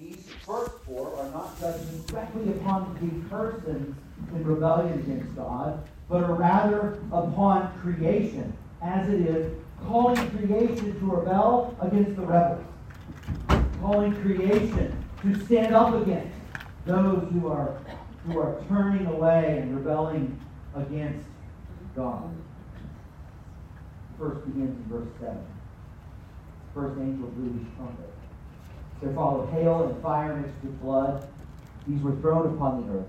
These first four are not judgments directly upon the persons in rebellion against God, but are rather upon creation, as it is calling creation to rebel against the rebels, calling creation to stand up against those who are turning away and rebelling against God. First begins in verse 7. The first angel blew his trumpet. There followed hail and fire mixed with blood. These were thrown upon the earth.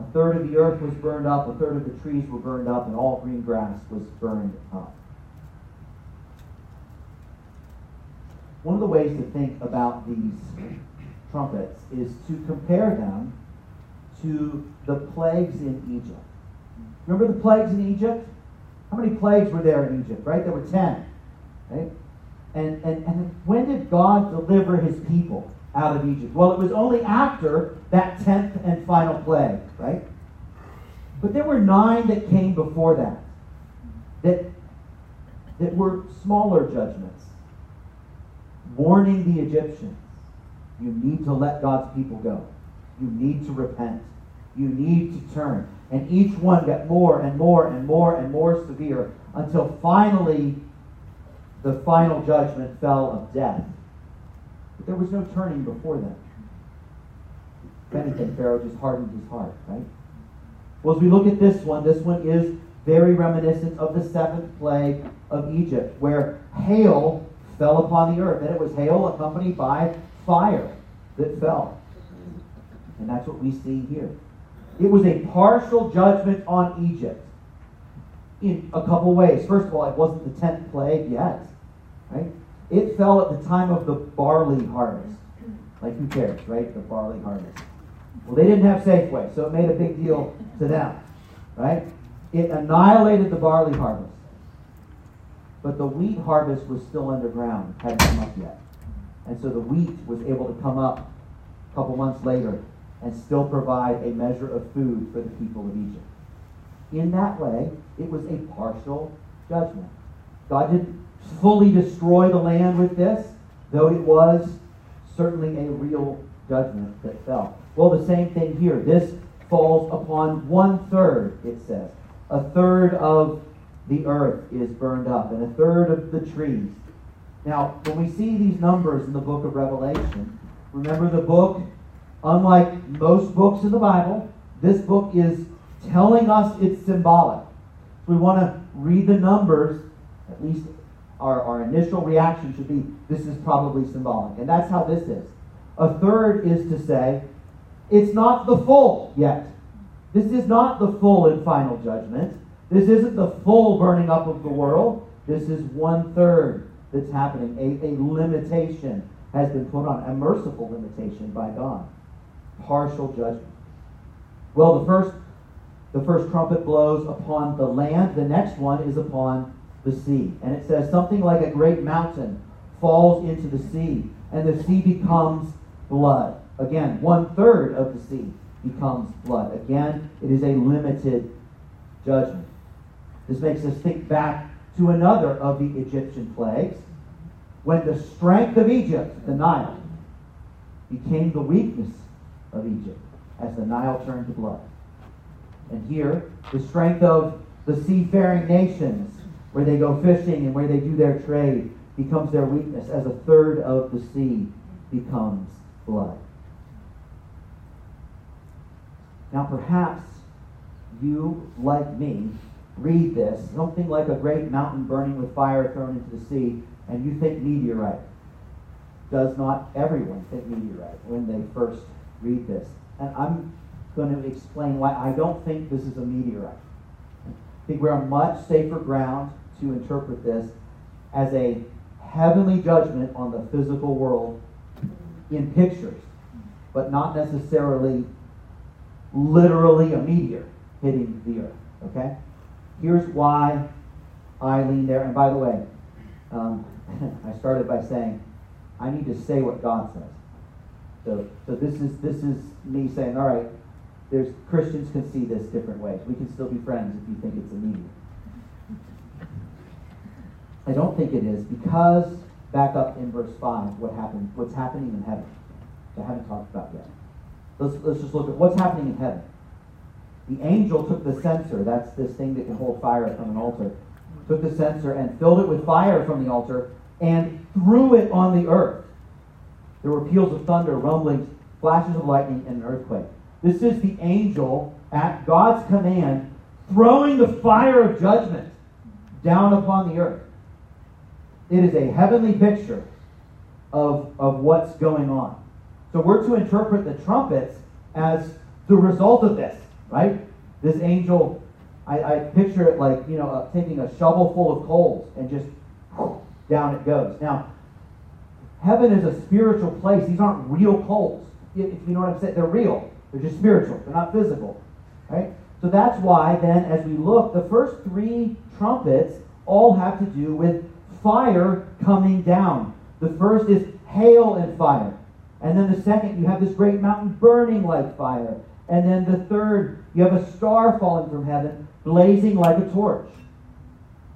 A third of the earth was burned up, a third of the trees were burned up, and all green grass was burned up. One of the ways to think about these trumpets is to compare them to the plagues in Egypt. Remember the plagues in Egypt? How many plagues were there in Egypt, right? There were 10, right? And when did God deliver his people out of Egypt? Well, it was only after that 10th and final plague, right? But there were 9 that came before that were smaller judgments, warning the Egyptians, you need to let God's people go. You need to repent. You need to turn. And each one got more and more and more and more severe until finally the final judgment fell of death. But there was no turning before that. If anything, Pharaoh just hardened his heart, right? Well, as we look at this one is very reminiscent of the 7th plague of Egypt, where hail fell upon the earth. And it was hail accompanied by fire that fell. And that's what we see here. It was a partial judgment on Egypt in a couple ways. First of all, it wasn't the 10th plague yet, right? It fell at the time of the barley harvest. Like, who cares, right? The barley harvest. Well, they didn't have Safeway, so it made a big deal to them, right? It annihilated the barley harvest. But the wheat harvest was still underground, hadn't come up yet. And so the wheat was able to come up a couple months later and still provide a measure of food for the people of Egypt. In that way, it was a partial judgment. God didn't fully destroy the land with this, though it was certainly a real judgment that fell. Well, the same thing here. This falls upon 1/3, it says. A third of the earth is burned up, and a third of the trees. Now, when we see these numbers in the book of Revelation, remember the book, unlike most books in the Bible, this book is telling us it's symbolic. If we want to read the numbers, at least our initial reaction should be, this is probably symbolic. And that's how this is. A third is to say, it's not the full yet. This is not the full and final judgment. This isn't the full burning up of the world. This is 1/3 that's happening. A limitation has been put on, a merciful limitation by God. Partial judgment. Well, the first trumpet blows upon the land. The next one is upon the sea. And it says something like a great mountain falls into the sea, and the sea becomes blood. Again, 1/3 of the sea becomes blood. Again, it is a limited judgment. This makes us think back to another of the Egyptian plagues, when the strength of Egypt, the Nile, became the weakness of Egypt as the Nile turned to blood. And here, the strength of the seafaring nations, where they go fishing and where they do their trade, becomes their weakness as a third of the sea becomes blood. Now perhaps you, like me, read this, something like a great mountain burning with fire thrown into the sea, and you think meteorite. Does not everyone think meteorite when they first read this? And I'm going to explain why I don't think this is a meteorite. I think we're on much safer ground to interpret this as a heavenly judgment on the physical world in pictures, but not necessarily literally a meteor hitting the earth, okay? Here's why I lean there. And by the way, I started by saying, I need to say what God says. So this is me saying, all right, there's Christians can see this different ways. We can still be friends if you think it's a meteor. I don't think it is, because back up in verse 5, what's happening in heaven. that I haven't talked about yet. Let's just look at what's happening in heaven. The angel took the censer, that's this thing that can hold fire from an altar, took the censer and filled it with fire from the altar and threw it on the earth. There were peals of thunder, rumblings, flashes of lightning, and an earthquake. This is the angel, at God's command, throwing the fire of judgment down upon the earth. It is a heavenly picture of what's going on. So we're to interpret the trumpets as the result of this, right? This angel, I picture it like, taking a shovel full of coals and just down it goes. Now, heaven is a spiritual place. These aren't real coals. If you know what I'm saying, they're real. They're just spiritual. They're not physical, right? So that's why then, as we look, the first three trumpets all have to do with fire coming down. The first is hail and fire. And then the second, you have this great mountain burning like fire. And then the third, you have a star falling from heaven, blazing like a torch.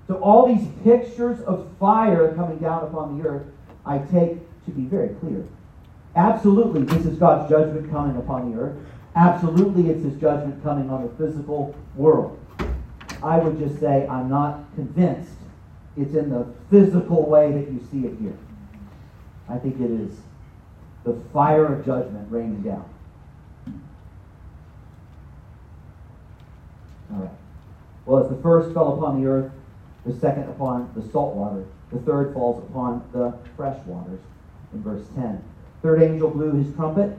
So all these pictures of fire coming down upon the earth, I take to be very clear. Absolutely, this is God's judgment coming upon the earth. Absolutely, it's His judgment coming on the physical world. I would just say I'm not convinced it's in the physical way that you see it here. I think it is the fire of judgment raining down. All right. Well, as the first fell upon the earth, the second upon the salt water, the third falls upon the fresh waters, in verse 10. Third angel blew his trumpet.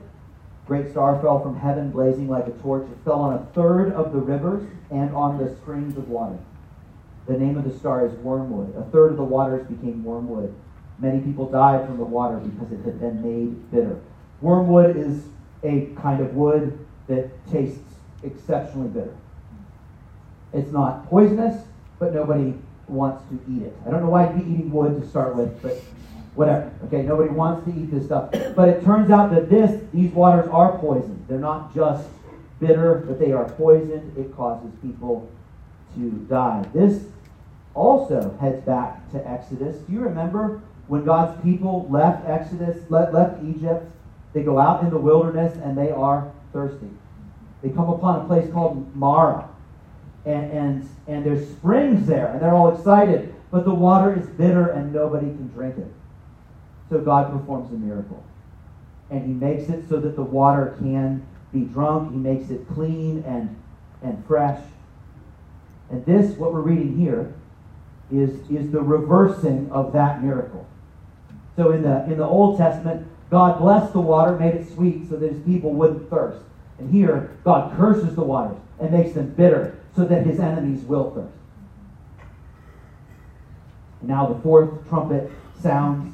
Great star fell from heaven, blazing like a torch. It fell on a third of the rivers and on the springs of water. The name of the star is wormwood. A third of the waters became wormwood. Many people died from the water because it had been made bitter. Wormwood is a kind of wood that tastes exceptionally bitter. It's not poisonous, but nobody wants to eat it. I don't know why you'd be eating wood to start with, but whatever. Okay, nobody wants to eat this stuff. But it turns out that these waters are poisoned. They're not just bitter, but they are poisoned. It causes people to die. This also heads back to Exodus. Do you remember when God's people left Exodus, left Egypt? They go out in the wilderness and they are thirsty. They come upon a place called Marah. And there's springs there, and they're all excited. But the water is bitter, and nobody can drink it. So God performs a miracle. And He makes it so that the water can be drunk. He makes it clean and fresh. And this, what we're reading here, is the reversing of that miracle. So in the Old Testament, God blessed the water, made it sweet so that His people wouldn't thirst. And here, God curses the waters and makes them bitter, so that His enemies will thirst. And now the fourth trumpet sounds.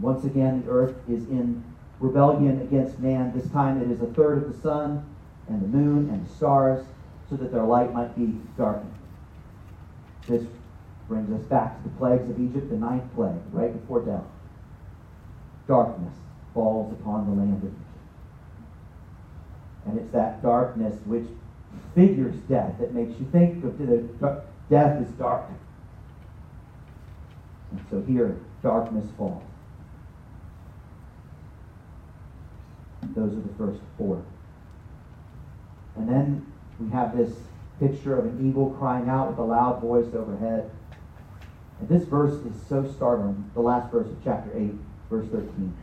Once again, the earth is in rebellion against man. This time it is a third of the sun and the moon and the stars, so that their light might be darkened. This brings us back to the plagues of Egypt, the ninth plague, right before death. Darkness falls upon the land of Egypt. And it's that darkness which figures death, that makes you think of death as dark. And so here, darkness falls. Those are the first four. And then we have this picture of an eagle crying out with a loud voice overhead. And this verse is so startling. The last verse of chapter 8, verse 13.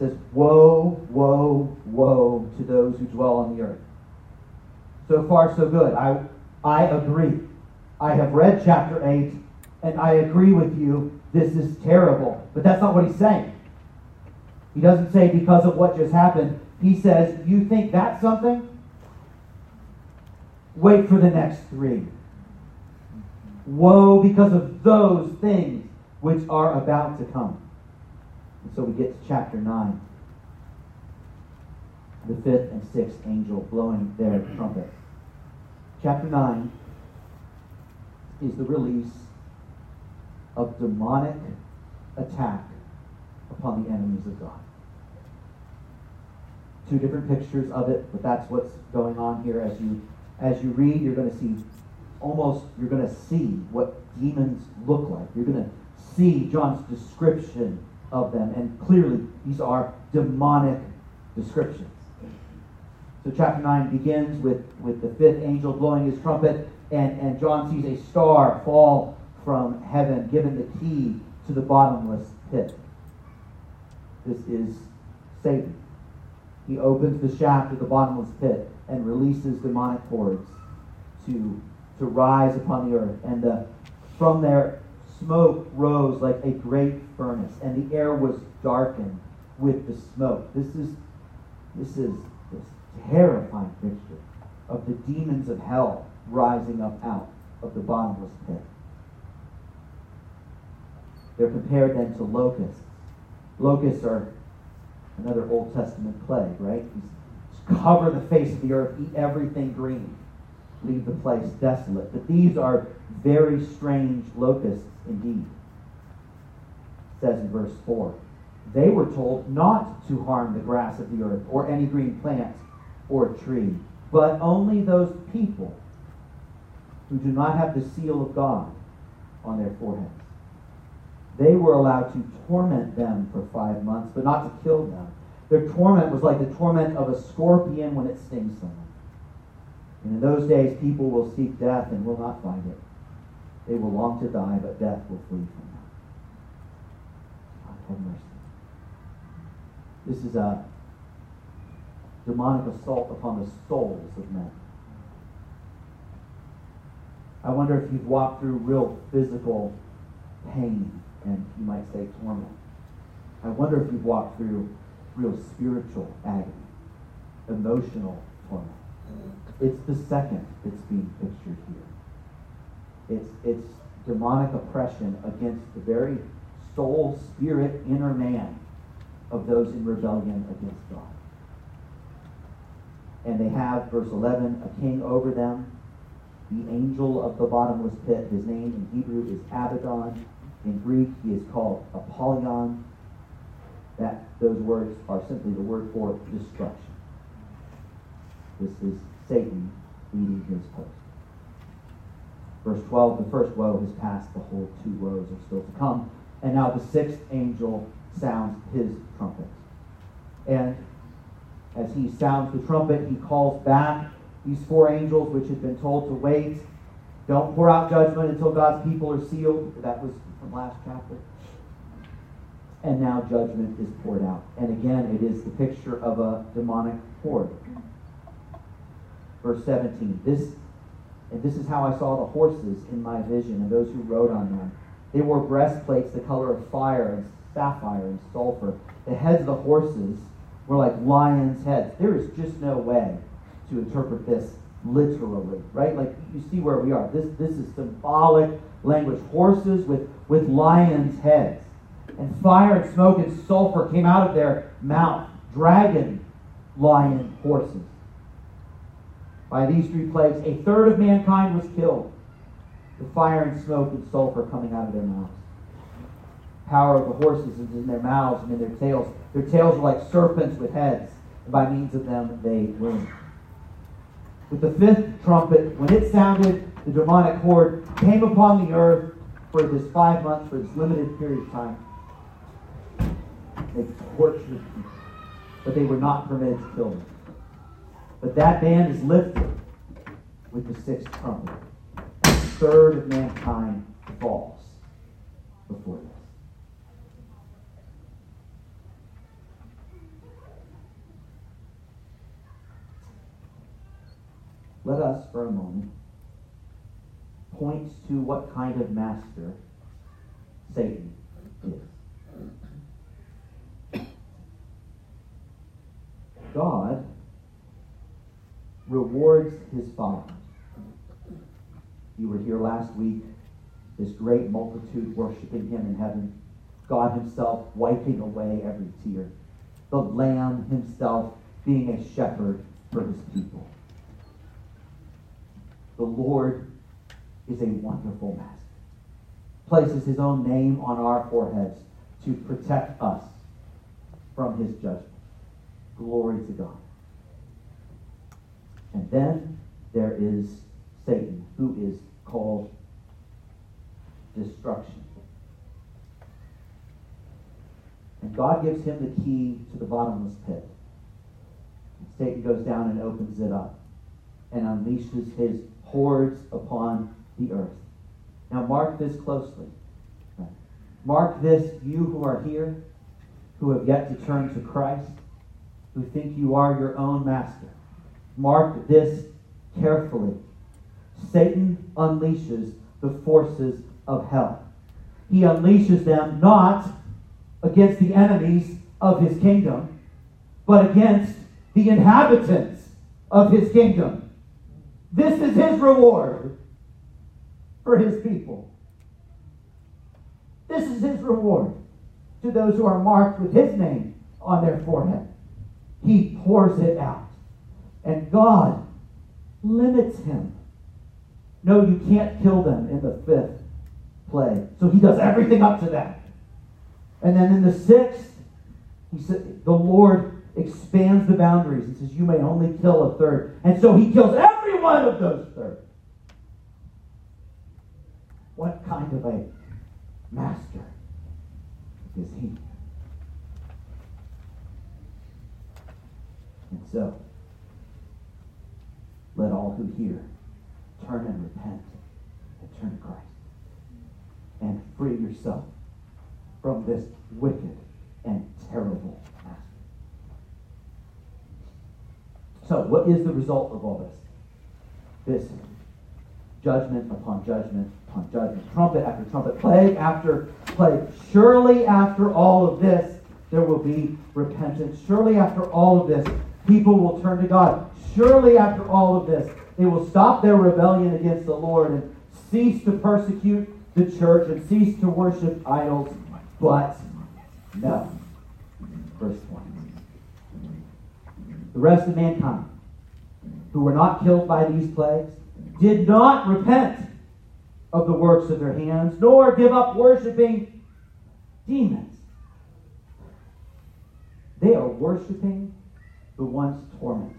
It says, "Woe, woe, woe to those who dwell on the earth." So far, so good. I agree. I have read chapter 8, and I agree with you. This is terrible. But that's not what he's saying. He doesn't say because of what just happened. He says, you think that's something? Wait for the next three. Woe because of those things which are about to come. And so we get to chapter 9. The fifth and sixth angel blowing their trumpet. Chapter 9 is the release of demonic attack upon the enemies of God. Two different pictures of it, but that's what's going on here. As you read, you're going to see what demons look like. You're going to see John's description of them. And clearly, these are demonic descriptions. So chapter 9 begins with the fifth angel blowing his trumpet, and John sees a star fall from heaven, given the key to the bottomless pit. This is Satan. He opens the shaft of the bottomless pit and releases demonic hordes to rise upon the earth. And from there, smoke rose like a great furnace, and the air was darkened with the smoke. This is this terrifying picture of the demons of hell rising up out of the bottomless pit. They're compared then to locusts. Locusts are another Old Testament plague, right? Just cover the face of the earth, eat everything green, leave the place desolate. But these are very strange locusts indeed. It says in verse 4, they were told not to harm the grass of the earth or any green plant or tree, but only those people who do not have the seal of God on their foreheads. They were allowed to torment them for 5 months, but not to kill them. Their torment was like the torment of a scorpion when it stings someone. And in those days, people will seek death and will not find it. They will long to die, but death will flee from them. God have mercy. This is a demonic assault upon the souls of men. I wonder if you've walked through real physical pain, and you might say torment. I wonder if you've walked through real spiritual agony, emotional torment. It's the second that's being pictured here. It's demonic oppression against the very soul, spirit, inner man of those in rebellion against God. And they have, verse 11, a king over them, the angel of the bottomless pit. His name in Hebrew is Abaddon. In Greek, he is called Apollyon. Those words are simply the word for destruction. This is Satan leading his host. Verse 12, the first woe has passed, the whole two woes are still to come. And now the sixth angel sounds his trumpet. And as he sounds the trumpet, he calls back these four angels which had been told to wait. Don't pour out judgment until God's people are sealed. That was from last chapter. And now judgment is poured out. And again, it is the picture of a demonic horde. Verse 17, this is how I saw the horses in my vision and those who rode on them. They wore breastplates the color of fire and sapphire and sulfur. The heads of the horses were like lions' heads. There is just no way to interpret this literally, right? Like, you see where we are. This is symbolic language. Horses with lions' heads. And fire and smoke and sulfur came out of their mouth. Dragon, lion, horses. By these three plagues, a third of mankind was killed. The fire and smoke and sulfur coming out of their mouths. The power of the horses is in their mouths and in their tails. Their tails are like serpents with heads, and by means of them they wound. With the fifth trumpet, when it sounded, the demonic horde came upon the earth for this 5 months, for this limited period of time. They tortured people, but they were not permitted to kill them. But that ban is lifted with the sixth trumpet. A third of mankind falls before this. Let us, for a moment, point to what kind of master Satan is. God rewards his followers. You were here last week, this great multitude worshiping him in heaven, God himself wiping away every tear, the Lamb himself being a shepherd for his people. The Lord is a wonderful master. Places his own name on our foreheads to protect us from his judgment. Glory to God. And then there is Satan, who is called destruction. And God gives him the key to the bottomless pit. Satan goes down and opens it up and unleashes his hordes upon the earth. Now mark this closely. Mark this, you who are here, who have yet to turn to Christ, who think you are your own master. Mark this carefully. Satan unleashes the forces of hell. He unleashes them not against the enemies of his kingdom, but against the inhabitants of his kingdom. This is his reward for his people. This is his reward to those who are marked with his name on their forehead. He pours it out. And God limits him. No, you can't kill them in the fifth plague. So he does everything up to that. And then in the sixth, he said, the Lord expands the boundaries and says, you may only kill a third. And so he kills every one of those thirds. What kind of a master is he? And so, let all who hear turn and repent and turn to Christ and free yourself from this wicked and terrible master. So, what is the result of all this? This judgment upon judgment upon judgment, trumpet after trumpet, plague after plague. Surely after all of this, there will be repentance. Surely after all of this, people will turn to God. Surely after all of this, they will stop their rebellion against the Lord and cease to persecute the church and cease to worship idols. But no. Verse 20. The rest of mankind, who were not killed by these plagues, did not repent of the works of their hands, nor give up worshiping demons. They are worshiping the ones tormented.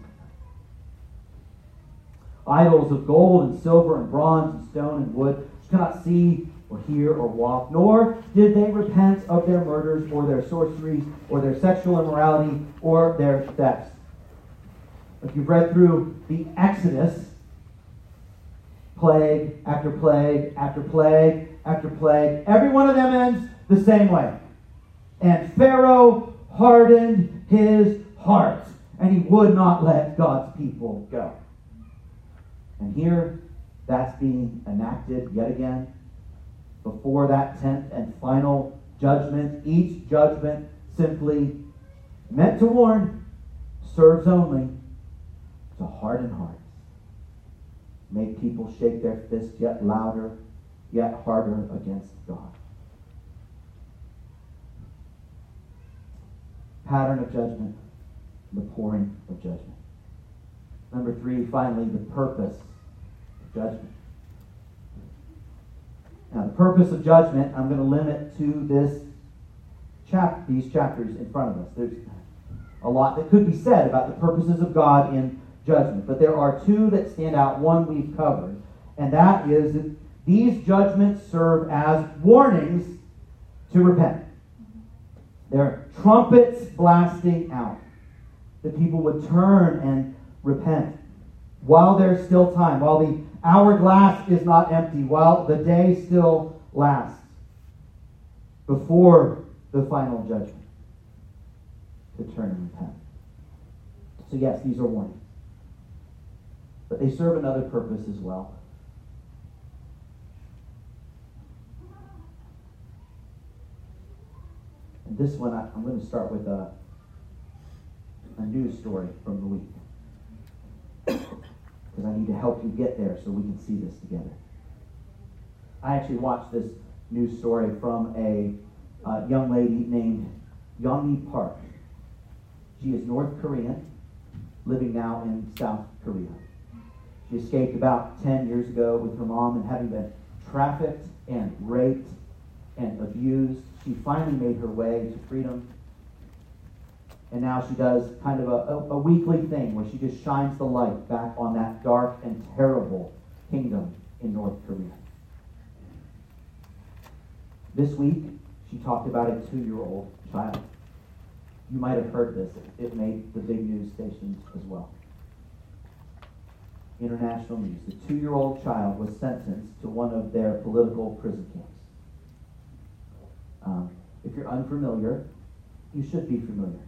Idols of gold and silver and bronze and stone and wood, which cannot see or hear or walk, nor did they repent of their murders or their sorceries or their sexual immorality or their thefts. If you've read through the Exodus, plague after plague after plague after plague, every one of them ends the same way. And Pharaoh hardened his heart, and he would not let God's people go. And here, that's being enacted yet again. Before that 10th and final judgment, each judgment simply meant to warn, serves only to harden hearts. Make people shake their fist yet louder, yet harder against God. Pattern of judgment, the pouring of judgment. Number 3, finally, the purpose of judgment. Now, the purpose of judgment, I'm going to limit to this these chapters in front of us. There's a lot that could be said about the purposes of God in judgment, but there are two that stand out. One we've covered, and that is that these judgments serve as warnings to repent. They're trumpets blasting out that people would turn and repent while there's still time, while the hourglass is not empty, while the day still lasts, before the final judgment, to turn and repent. So yes, these are warnings. But they serve another purpose as well. And this one, I'm going to start with a news story from the week, because I need to help you get there so we can see this together. I actually watched this news story from a young lady named Yeonmi Park. She is North Korean, living now in South Korea. She escaped about 10 years ago with her mom, and having been trafficked and raped and abused, she finally made her way to freedom. And now she does kind of a weekly thing where she just shines the light back on that dark and terrible kingdom in North Korea. This week, she talked about a 2-year-old child You might have heard this. It made the big news stations as well. International news. The 2-year-old child was sentenced to one of their political prison camps. If you're unfamiliar, you should be familiar.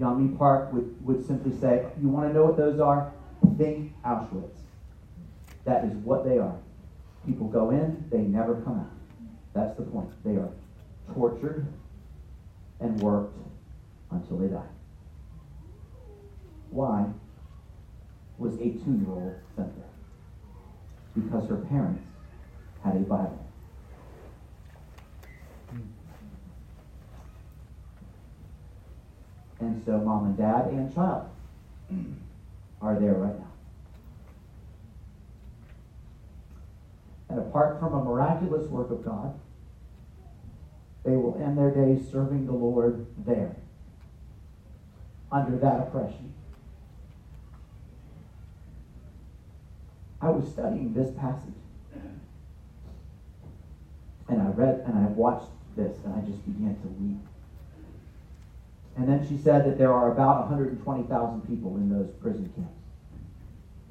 Yeonmi Park would simply say, you want to know what those are? Think Auschwitz. That is what they are. People go in, they never come out. That's the point. They are tortured and worked until they die. Why was a 2-year-old sent there? Because her parents had a Bible. And so mom and dad and child are there right now. And apart from a miraculous work of God, they will end their days serving the Lord there, under that oppression. I was studying this passage, and I read and I watched this, and I just began to weep. And then she said that there are about 120,000 people in those prison camps.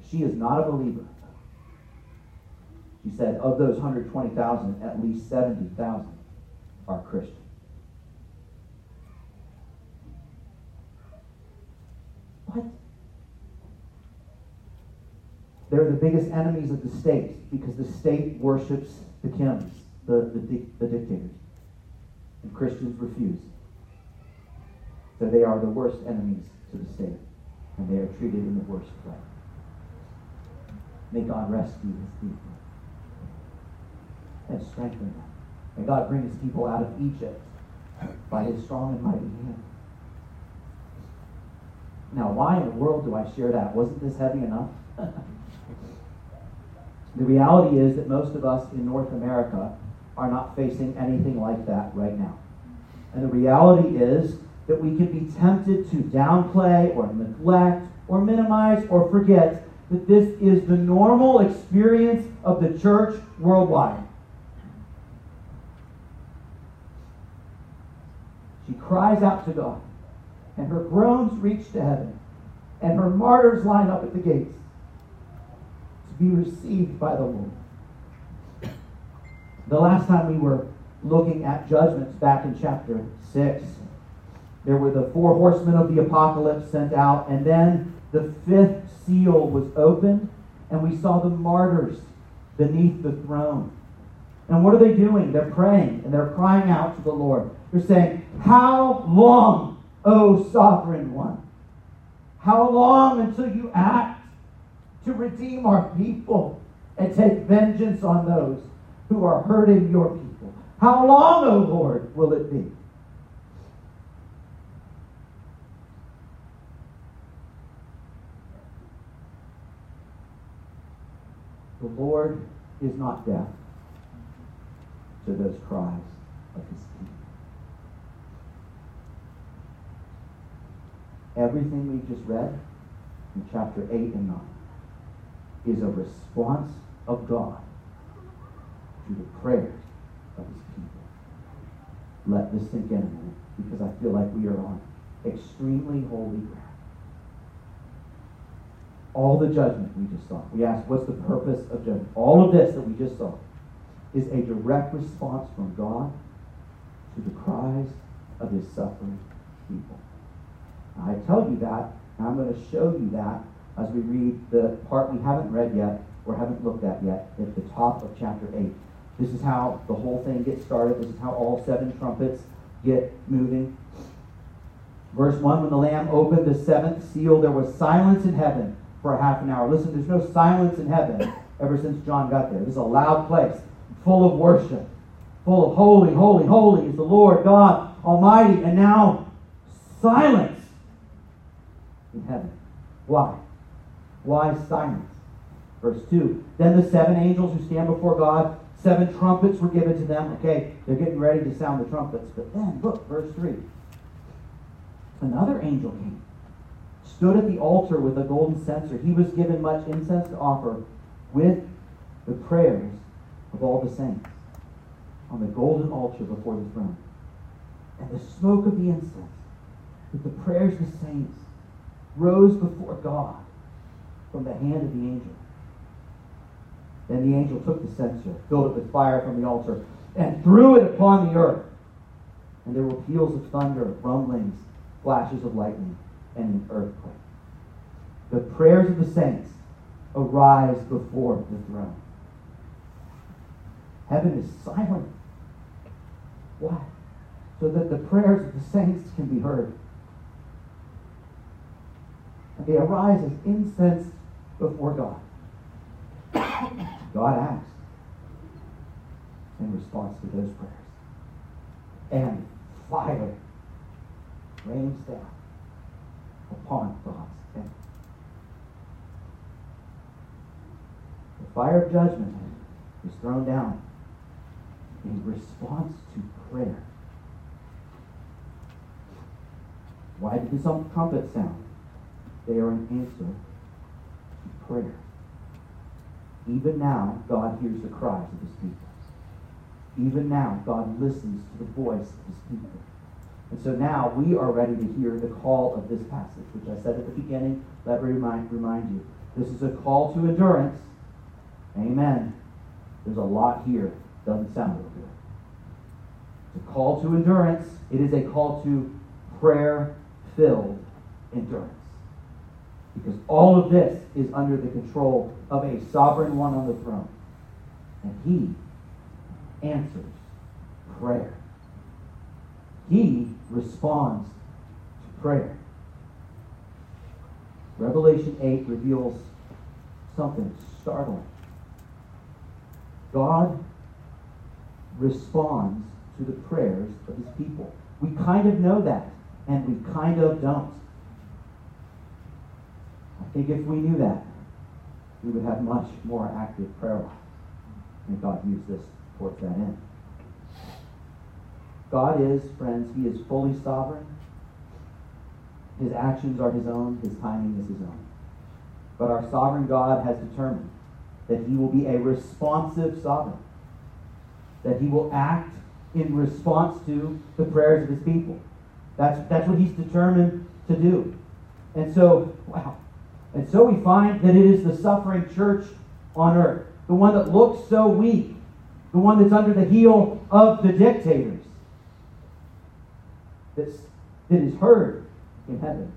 She is not a believer. She said, of those 120,000, at least 70,000 are Christian. What? They're the biggest enemies of the state because the state worships the Kims, the dictators. And Christians refuse. So they are the worst enemies to the state, and they are treated in the worst way. May God rescue his people and strengthen them. May God bring his people out of Egypt by his strong and mighty hand. Now, why in the world do I share that? Wasn't this heavy enough? The reality is that most of us in North America are not facing anything like that right now. And the reality is that we can be tempted to downplay or neglect or minimize or forget that this is the normal experience of the church worldwide. She cries out to God, and her groans reach to heaven, and her martyrs line up at the gates to be received by the Lord. The last time we were looking at judgments back in chapter 6, there were the 4 horsemen of the apocalypse sent out, and then the 5th seal was opened, and we saw the martyrs beneath the throne. And what are they doing? They're praying, and they're crying out to the Lord. They're saying, how long, O Sovereign One? How long until you act to redeem our people and take vengeance on those who are hurting your people? How long, O Lord, will it be? The Lord is not deaf to those cries of his people. Everything we just read in chapter 8 and 9 is a response of God to the prayers of his people. Let this sink in a minute, because I feel like we are on extremely holy ground. All the judgment we just saw. We asked, what's the purpose of judgment? All of this that we just saw is a direct response from God to the cries of his suffering people. I tell you that, and I'm going to show you that as we read the part we haven't read yet or haven't looked at yet at the top of chapter 8. This is how the whole thing gets started. This is how all 7 trumpets get moving. Verse 1, when the Lamb opened the 7th seal, there was silence in heaven for a half an hour. Listen, there's no silence in heaven ever since John got there. This is a loud place, full of worship, full of holy, holy, holy is the Lord God Almighty. And now, silence in heaven. Why? Why silence? Verse 2, then the 7 angels who stand before God, 7 trumpets were given to them. Okay, they're getting ready to sound the trumpets. But then, look, verse 3. Another angel came, stood at the altar with a golden censer. He was given much incense to offer with the prayers of all the saints on the golden altar before the throne. And the smoke of the incense that the prayers of the saints rose before God from the hand of the angel. Then the angel took the censer, filled it with fire from the altar, and threw it upon the earth. And there were peals of thunder, rumblings, flashes of lightning, and an earthquake. The prayers of the saints arise before the throne. Heaven is silent. Why? So that the prayers of the saints can be heard. And they arise as incense before God. God acts in response to those prayers. And fire rains down upon God's head. The fire of judgment is thrown down in response to prayer. Why did the trumpet sound? They are an answer to prayer. Even now, God hears the cries of his people. Even now, God listens to the voice of his people. And so now we are ready to hear the call of this passage, which I said at the beginning. Let me remind you. This is a call to endurance. Amen. There's a lot here. Doesn't sound real good. It's a call to endurance. It is a call to prayer-filled endurance. Because all of this is under the control of a sovereign one on the throne. And he answers prayer. He responds to prayer. Revelation 8 reveals something startling. God responds to the prayers of his people. We kind of know that, and we kind of don't. I think if we knew that, we would have much more active prayer life. And God used this towards that end. God is, friends, he is fully sovereign. His actions are his own. His timing is his own. But our sovereign God has determined that he will be a responsive sovereign. That he will act in response to the prayers of his people. That's what he's determined to do. And so, wow. And so we find that it is the suffering church on earth, the one that looks so weak, the one that's under the heel of the dictators, that is heard in heaven.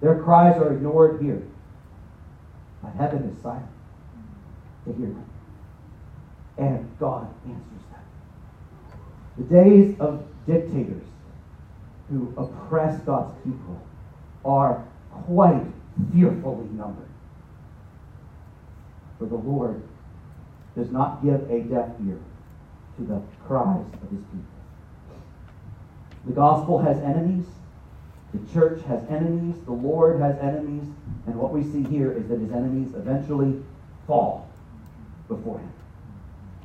Their cries are ignored here. But heaven is silent to hear them. And God answers them. The days of dictators who oppress God's people are quite fearfully numbered. For the Lord does not give a deaf ear to the cries of his people. The gospel has enemies. The church has enemies. The Lord has enemies. And what we see here is that his enemies eventually fall before him.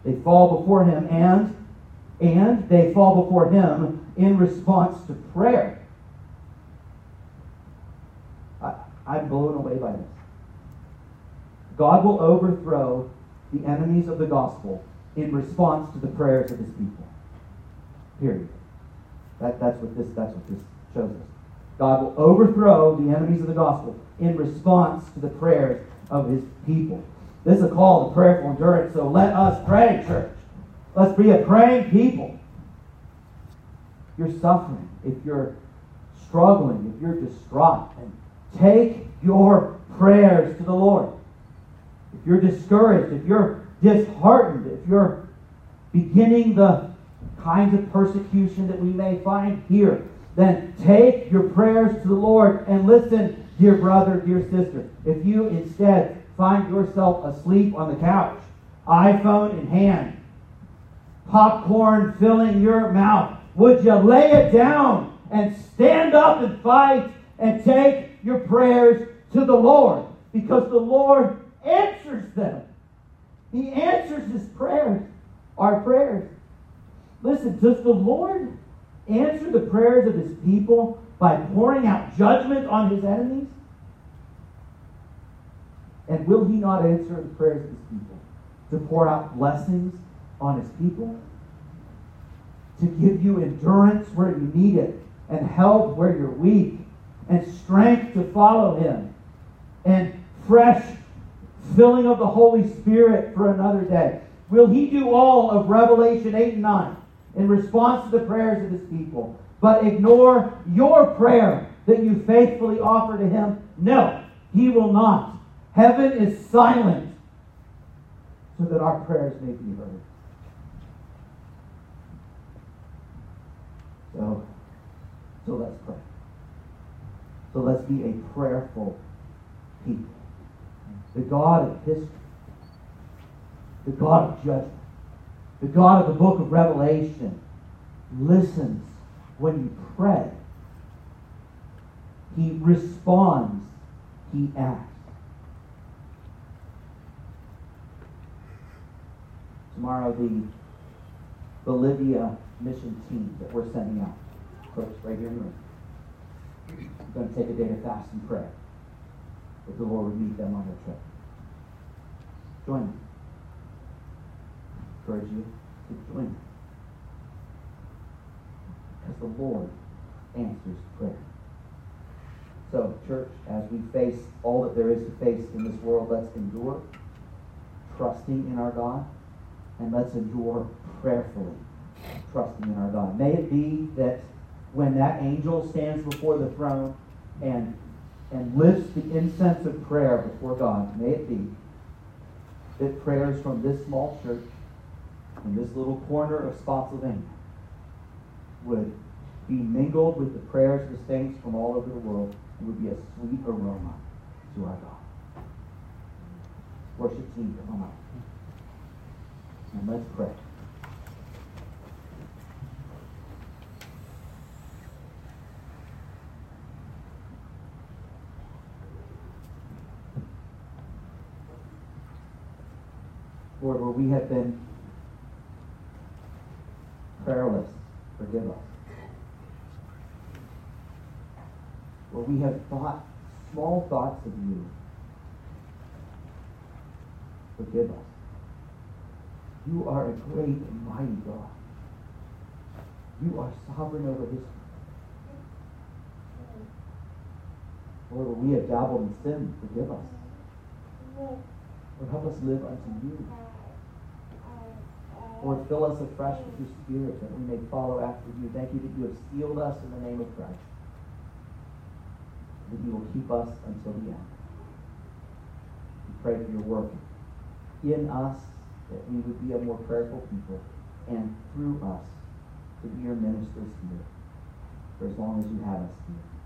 They fall before him and they fall before him in response to prayer. I'm blown away by this. God will overthrow the enemies of the gospel in response to the prayers of his people. Period. That's what this shows us. God will overthrow the enemies of the gospel in response to the prayers of his people. This is a call to prayerful endurance, so let us pray, church. Let's be a praying people. If you're suffering, if you're struggling, if you're distraught, and take your prayers to the Lord. If you're discouraged, if you're disheartened, if you're beginning the kinds of persecution that we may find here, then take your prayers to the Lord and listen, dear brother, dear sister. If you instead find yourself asleep on the couch, iPhone in hand, popcorn filling your mouth, would you lay it down and stand up and fight and take your prayers to the Lord, because the Lord answers them. He answers his prayers, our prayers. Listen, does the Lord answer the prayers of his people by pouring out judgment on his enemies? And will he not answer the prayers of his people to pour out blessings on his people? To give you endurance where you need it, and help where you're weak, and strength to follow him, and fresh filling of the Holy Spirit for another day. Will he do all of Revelation 8 and 9 in response to the prayers of his people, but ignore your prayer that you faithfully offer to him? No, he will not. Heaven is silent so that our prayers may be heard. So let's pray. So let's be a prayerful people. The God of history, the God of judgment, the God of the book of Revelation listens when you pray. He responds. He acts. Tomorrow, the Bolivia mission team that we're sending out, folks right here in the room, I'm going to take a day to fast and pray that the Lord would meet them on their trip. Join me. I encourage you to join me, because the Lord answers prayer. So, church, as we face all that there is to face in this world, let's endure, trusting in our God, and let's endure prayerfully, trusting in our God. May it be that when that angel stands before the throne and lifts the incense of prayer before God, may it be that prayers from this small church in this little corner of Spotsylvania would be mingled with the prayers of saints from all over the world and would be a sweet aroma to our God. Worship team, come on. And let's pray. Lord, where we have been prayerless, forgive us. Where we have thought small thoughts of you, forgive us. You are a great and mighty God. You are sovereign over history. Lord, where we have dabbled in sin, forgive us. Lord, help us live unto you. Lord, fill us afresh with your Spirit that we may follow after you. Thank you that you have sealed us in the name of Christ, that you will keep us until the end. We pray for your work in us, that we would be a more prayerful people, and through us to be your ministers here for as long as you have us here.